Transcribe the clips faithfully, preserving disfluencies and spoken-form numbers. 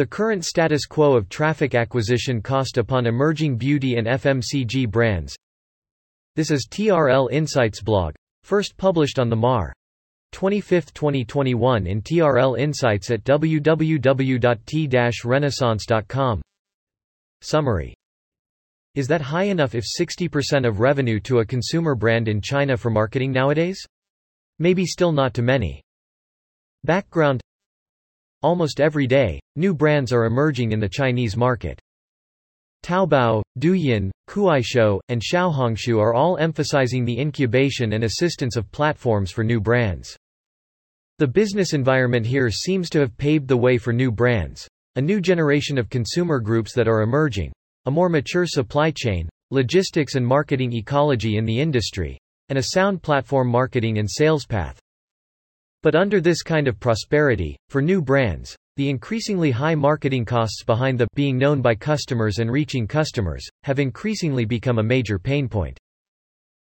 The current status quo of traffic acquisition cost upon emerging beauty and F M C G brands. This is T R L Insights blog, first published on the March twenty-fifth, twenty twenty-one in T R L Insights at w w w dot t dash renaissance dot com. Summary. Is that high enough if sixty percent of revenue to a consumer brand in China for marketing nowadays? Maybe still not to many. Background. Almost every day, new brands are emerging in the Chinese market. Taobao, Douyin, Kuaishou, and Xiaohongshu are all emphasizing the incubation and assistance of platforms for new brands. The business environment here seems to have paved the way for new brands, a new generation of consumer groups that are emerging, a more mature supply chain, logistics and marketing ecology in the industry, and a sound platform marketing and sales path. But under this kind of prosperity, for new brands, the increasingly high marketing costs behind the being known by customers and reaching customers have increasingly become a major pain point.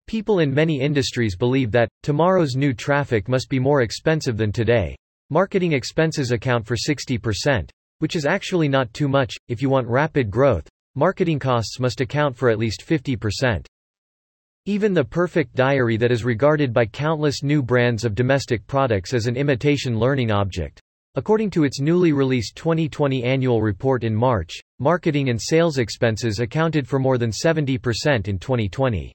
People in many industries believe that tomorrow's new traffic must be more expensive than today. Marketing expenses account for sixty percent, which is actually not too much. If you want rapid growth, marketing costs must account for at least fifty percent. Even the Perfect Diary that is regarded by countless new brands of domestic products as an imitation learning object. According to its newly released twenty twenty annual report in March, marketing and sales expenses accounted for more than seventy percent in twenty twenty.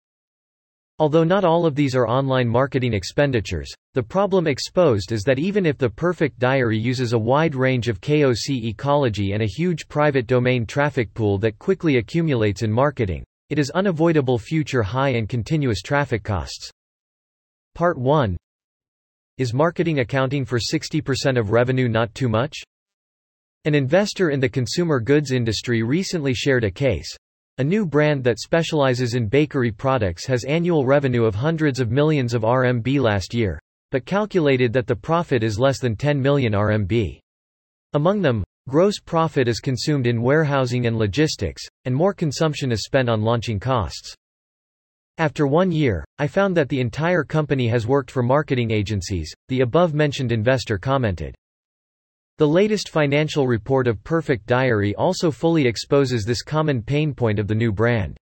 Although not all of these are online marketing expenditures, the problem exposed is that even if the Perfect Diary uses a wide range of K O C ecology and a huge private domain traffic pool that quickly accumulates in marketing, it is unavoidable future high and continuous traffic costs. Part one. Is marketing accounting for sixty percent of revenue not too much? An investor in the consumer goods industry recently shared a case. A new brand that specializes in bakery products has annual revenue of hundreds of millions of R M B last year, but calculated that the profit is less than ten million R M B. Among them, gross profit is consumed in warehousing and logistics, and more consumption is spent on launching costs. After one year, I found that the entire company has worked for marketing agencies, the above-mentioned investor commented. The latest financial report of Perfect Diary also fully exposes this common pain point of the new brand.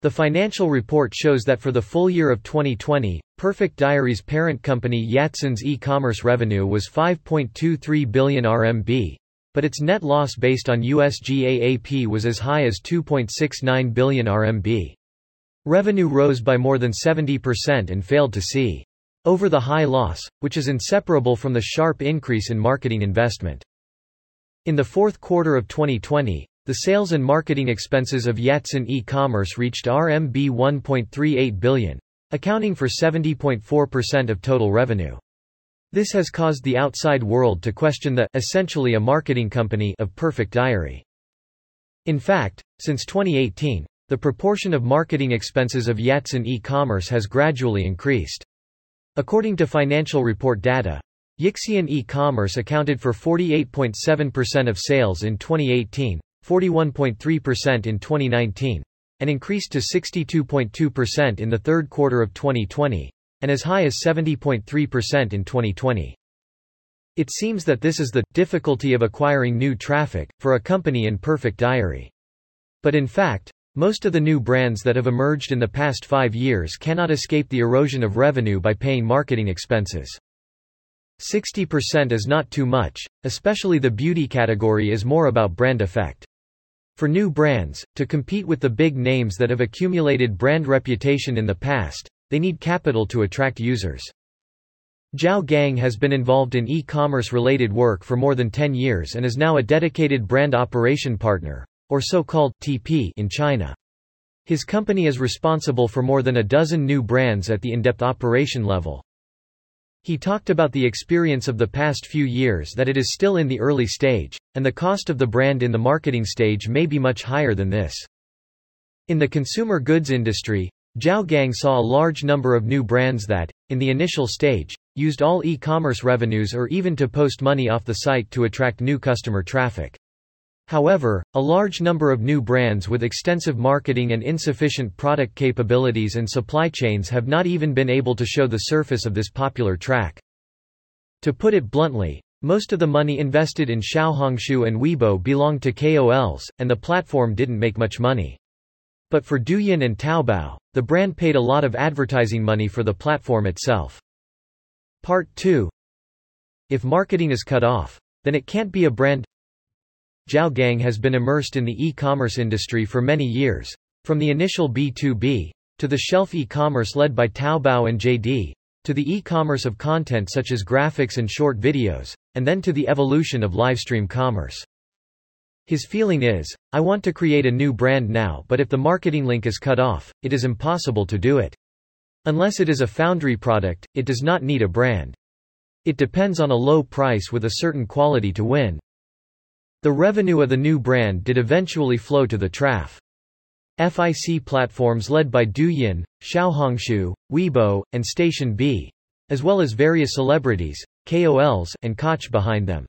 The financial report shows that for the full year of twenty twenty, Perfect Diary's parent company Yatsen's e-commerce revenue was five point two three billion R M B, but its net loss based on U S GAAP was as high as two point six nine billion R M B. Revenue rose by more than seventy percent and failed to see over the high loss, which is inseparable from the sharp increase in marketing investment. In the fourth quarter of twenty twenty, the sales and marketing expenses of Yatsen e-commerce reached R M B one point three eight billion, accounting for seventy point four percent of total revenue. This has caused the outside world to question the essentially a marketing company of Perfect Diary. In fact, since twenty eighteen, the proportion of marketing expenses of Yatsen e-commerce has gradually increased. According to financial report data, Yixian e-commerce accounted for forty-eight point seven percent of sales in twenty eighteen, forty-one point three percent in twenty nineteen, and increased to sixty-two point two percent in the third quarter of twenty twenty, and as high as seventy point three percent in twenty twenty. It seems that this is the difficulty of acquiring new traffic for a company in Perfect Diary. But in fact, most of the new brands that have emerged in the past five years cannot escape the erosion of revenue by paying marketing expenses. sixty percent is not too much, especially the beauty category is more about brand effect. For new brands, to compete with the big names that have accumulated brand reputation in the past, they need capital to attract users. Zhao Gang has been involved in e-commerce related work for more than ten years and is now a dedicated brand operation partner, or so-called T P in China. His company is responsible for more than a dozen new brands at the in-depth operation level. He talked about the experience of the past few years that it is still in the early stage, and the cost of the brand in the marketing stage may be much higher than this. In the consumer goods industry, Zhao Gang saw a large number of new brands that, in the initial stage, used all e-commerce revenues or even to post money off the site to attract new customer traffic. However, a large number of new brands with extensive marketing and insufficient product capabilities and supply chains have not even been able to show the surface of this popular track. To put it bluntly, Most of the money invested in Xiaohongshu and Weibo belonged to K O Ls, and the platform didn't make much money. But for Douyin and Taobao, the brand paid a lot of advertising money for the platform itself. Part two. If marketing is cut off, then it can't be a brand. Zhao Gang has been immersed in the e-commerce industry for many years, from the initial B two B, to the shelf e-commerce led by Taobao and J D, to the e-commerce of content such as graphics and short videos, and then to the evolution of livestream commerce. His feeling is, I want to create a new brand now, but if the marketing link is cut off, it is impossible to do it. Unless it is a foundry product, it does not need a brand. It depends on a low price with a certain quality to win. The revenue of the new brand did eventually flow to the T R F. F I C platforms led by Douyin, Xiaohongshu, Weibo, and Station B, as well as various celebrities, K O Ls, and Koch behind them.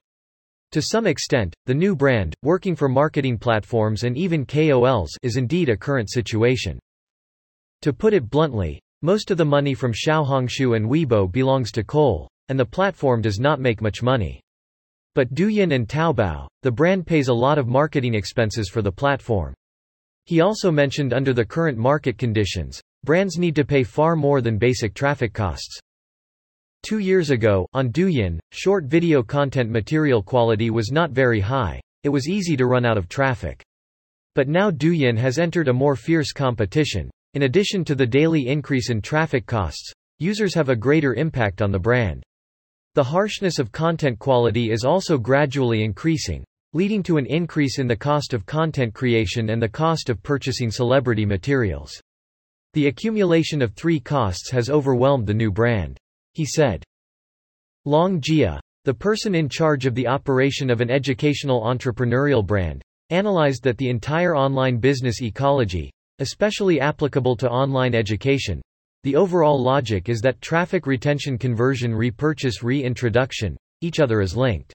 To some extent, the new brand, working for marketing platforms and even K O Ls, is indeed a current situation. To put it bluntly, most of the money from Xiaohongshu and Weibo belongs to Cole, and the platform does not make much money. But Douyin and Taobao, the brand pays a lot of marketing expenses for the platform. He also mentioned under the current market conditions, brands need to pay far more than basic traffic costs. Two years ago, on Douyin, short video content material quality was not very high, it was easy to run out of traffic. But now Douyin has entered a more fierce competition. In addition to the daily increase in traffic costs, users have a greater impact on the brand. The harshness of content quality is also gradually increasing, leading to an increase in the cost of content creation and the cost of purchasing celebrity materials. The accumulation of three costs has overwhelmed the new brand, he said. Long Jia, the person in charge of the operation of an educational entrepreneurial brand, analyzed that the entire online business ecology, especially applicable to online education, the overall logic is that traffic retention, conversion, repurchase, reintroduction, each other is linked.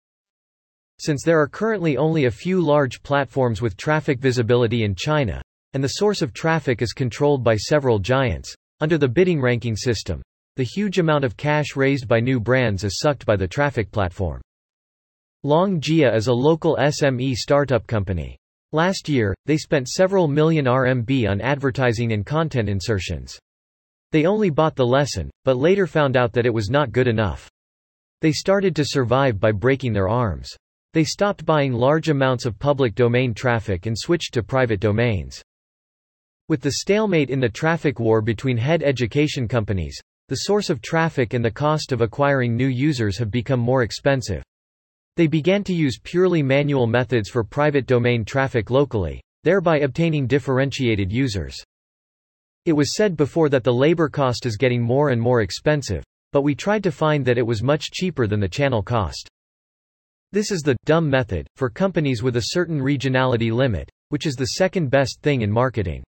Since there are currently only a few large platforms with traffic visibility in China, and the source of traffic is controlled by several giants, under the bidding ranking system, the huge amount of cash raised by new brands is sucked by the traffic platform. Long Jia is a local S M E startup company. Last year, they spent several million R M B on advertising and content insertions. They only bought the lesson, but later found out that it was not good enough. They started to survive by breaking their arms. They stopped buying large amounts of public domain traffic and switched to private domains. With the stalemate in the traffic war between head education companies, the source of traffic and the cost of acquiring new users have become more expensive. They began to use purely manual methods for private domain traffic locally, thereby obtaining differentiated users. It was said before that the labor cost is getting more and more expensive, but we tried to find that it was much cheaper than the channel cost. This is the dumb method for companies with a certain regionality limit, which is the second best thing in marketing.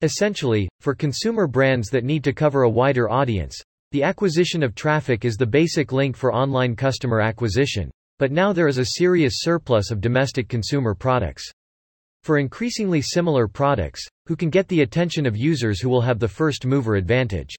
Essentially, for consumer brands that need to cover a wider audience, the acquisition of traffic is the basic link for online customer acquisition, but now there is a serious surplus of domestic consumer products. For increasingly similar products, who can get the attention of users who will have the first mover advantage.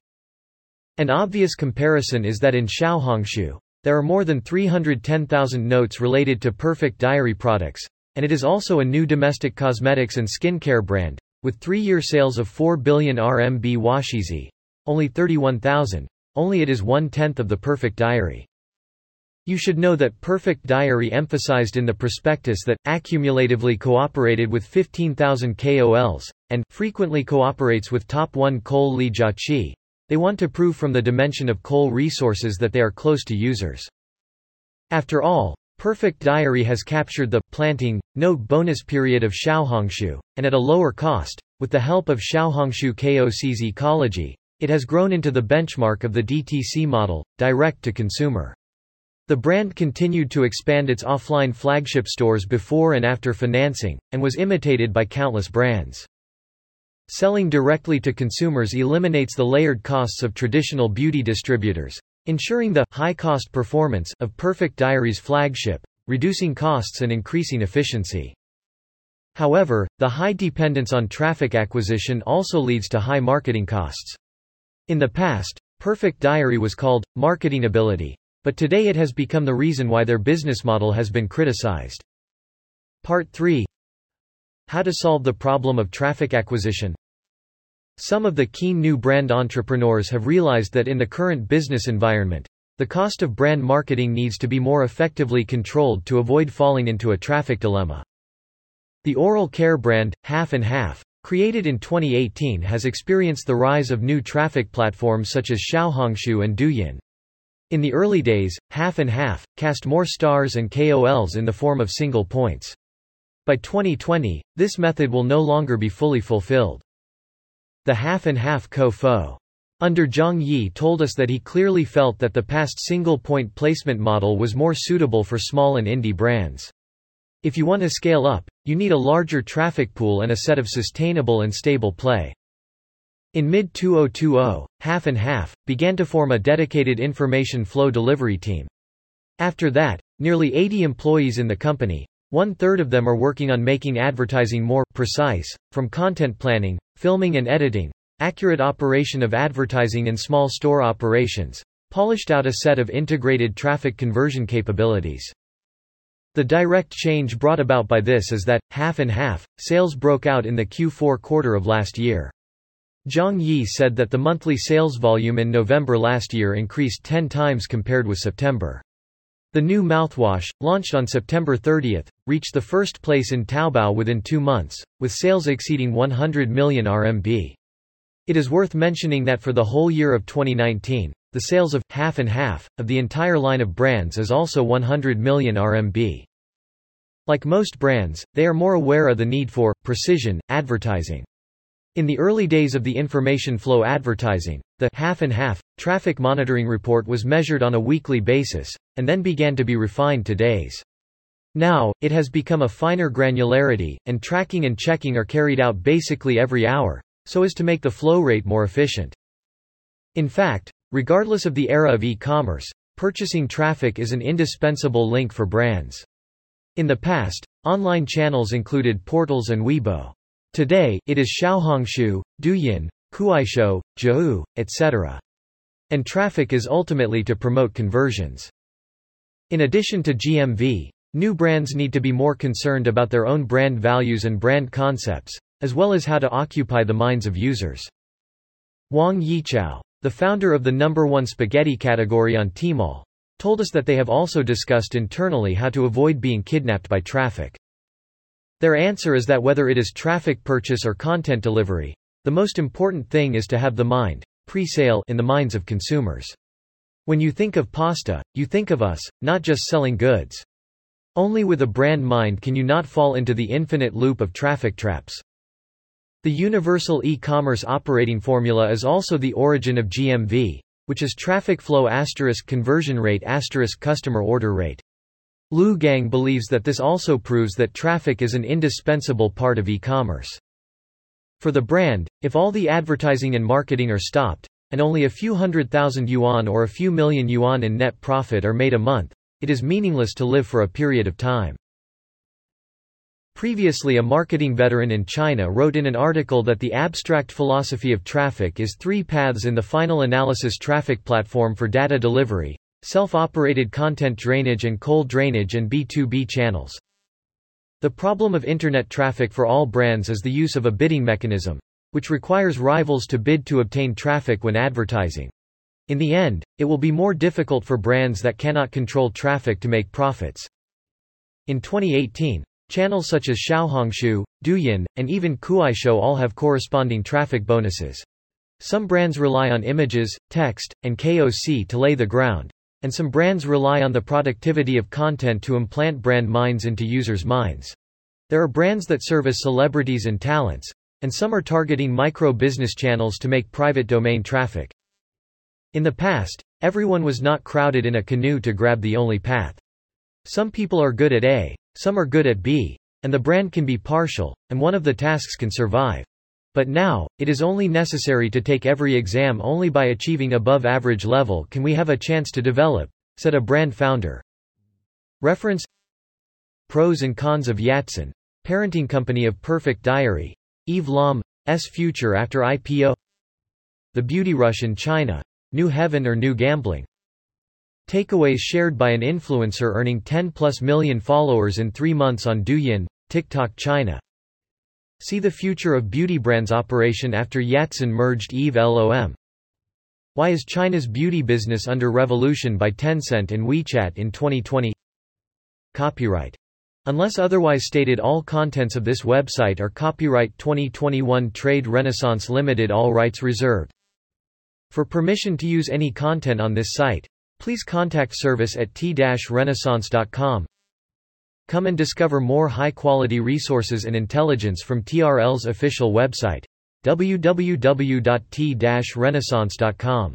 An obvious comparison is that in Xiaohongshu, there are more than three hundred ten thousand notes related to Perfect Diary products, and it is also a new domestic cosmetics and skincare brand, with three-year sales of four billion R M B. Washi Zi, only thirty-one thousand, only it is one-tenth of the Perfect Diary. You should know that Perfect Diary emphasized in the prospectus that, accumulatively cooperated with fifteen thousand K O Ls, and, frequently cooperates with top one Cole Li Jiaqi. They want to prove from the dimension of Cole resources that they are close to users. After all, Perfect Diary has captured the planting, note bonus period of Xiaohongshu, and at a lower cost, with the help of Xiaohongshu K O C's ecology, it has grown into the benchmark of the D T C model, direct to consumer. The brand continued to expand its offline flagship stores before and after financing, and was imitated by countless brands. Selling directly to consumers eliminates the layered costs of traditional beauty distributors, ensuring the high-cost performance of Perfect Diary's flagship, reducing costs and increasing efficiency. However, the high dependence on traffic acquisition also leads to high marketing costs. In the past, Perfect Diary was called marketing ability, But today it has become the reason why their business model has been criticized. Part three. How to solve the problem of traffic acquisition. Some of the keen new brand entrepreneurs have realized that in the current business environment, the cost of brand marketing needs to be more effectively controlled to avoid falling into a traffic dilemma. The oral care brand, Half and Half, created in twenty eighteen, has experienced the rise of new traffic platforms such as Xiaohongshu and Douyin. In the early days, Half and Half cast more stars and K O Ls in the form of single points. By twenty twenty, this method will no longer be fully fulfilled. The Half and Half C O F O under Zhang Yi told us that he clearly felt that the past single-point placement model was more suitable for small and indie brands. If you want to scale up, you need a larger traffic pool and a set of sustainable and stable play. In mid twenty twenty, Half and Half began to form a dedicated information flow delivery team. After that, nearly eighty employees in the company, one third of them are working on making advertising more precise, from content planning, filming and editing, accurate operation of advertising and small store operations, polished out a set of integrated traffic conversion capabilities. The direct change brought about by this is that, Half and Half, sales broke out in the Q four quarter of last year. Zhang Yi said that the monthly sales volume in November last year increased ten times compared with September. The new mouthwash, launched on September thirtieth, reached the first place in Taobao within two months, with sales exceeding one hundred million R M B. It is worth mentioning that for the whole year of twenty nineteen, the sales of Half and Half of the entire line of brands is also one hundred million R M B. Like most brands, they are more aware of the need for precision advertising. In the early days of the information flow advertising, the Half and Half traffic monitoring report was measured on a weekly basis, and then began to be refined to days. Now, it has become a finer granularity, and tracking and checking are carried out basically every hour, so as to make the flow rate more efficient. In fact, regardless of the era of e-commerce, purchasing traffic is an indispensable link for brands. In the past, online channels included portals and Weibo. Today, it is Xiaohongshu, Douyin, Kuaishou, Zhou, et cetera. And traffic is ultimately to promote conversions. In addition to G M V, new brands need to be more concerned about their own brand values and brand concepts, as well as how to occupy the minds of users. Wang Yichao, the founder of the number one spaghetti category on Tmall, told us that they have also discussed internally how to avoid being kidnapped by traffic. Their answer is that whether it is traffic purchase or content delivery, the most important thing is to have the mind, pre-sale, in the minds of consumers. When you think of pasta, you think of us, not just selling goods. Only with a brand mind can you not fall into the infinite loop of traffic traps. The universal e-commerce operating formula is also the origin of G M V, which is traffic flow asterisk conversion rate asterisk customer order rate. Lu Gang believes that this also proves that traffic is an indispensable part of e-commerce. For the brand, if all the advertising and marketing are stopped, and only a few hundred thousand yuan or a few million yuan in net profit are made a month, it is meaningless to live for a period of time. Previously, a marketing veteran in China wrote in an article that the abstract philosophy of traffic is three paths in the final analysis: traffic platform for data delivery, self-operated content drainage and cold drainage, and B two B channels. The problem of internet traffic for all brands is the use of a bidding mechanism, which requires rivals to bid to obtain traffic when advertising. In the end, it will be more difficult for brands that cannot control traffic to make profits. In twenty eighteen, channels such as Xiaohongshu, Douyin, and even Kuaishou all have corresponding traffic bonuses. Some brands rely on images, text, and K O C to lay the ground, and some brands rely on the productivity of content to implant brand minds into users' minds. There are brands that serve as celebrities and talents, and some are targeting micro-business channels to make private domain traffic. In the past, everyone was not crowded in a canoe to grab the only path. Some people are good at A, some are good at B, and the brand can be partial, and one of the tasks can survive. But now, it is only necessary to take every exam. Only by achieving above average level can we have a chance to develop, said a brand founder. Reference: Pros and cons of Yatsen, parenting company of Perfect Diary, Eve Lom's future after I P O. The beauty rush in China, new heaven or new gambling? Takeaways shared by an influencer earning ten plus million followers in three months on Douyin, TikTok China. See the future of beauty brands operation after Yatsen merged Eve Lom. Why is China's beauty business under revolution by Tencent and WeChat in twenty twenty? Copyright. Unless otherwise stated, all contents of this website are copyright twenty twenty-one Trade Renaissance Limited, all rights reserved. For permission to use any content on this site, please contact service at t dash renaissance dot com. Come and discover more high-quality resources and intelligence from T R L's official website, w w w dot t dash renaissance dot com.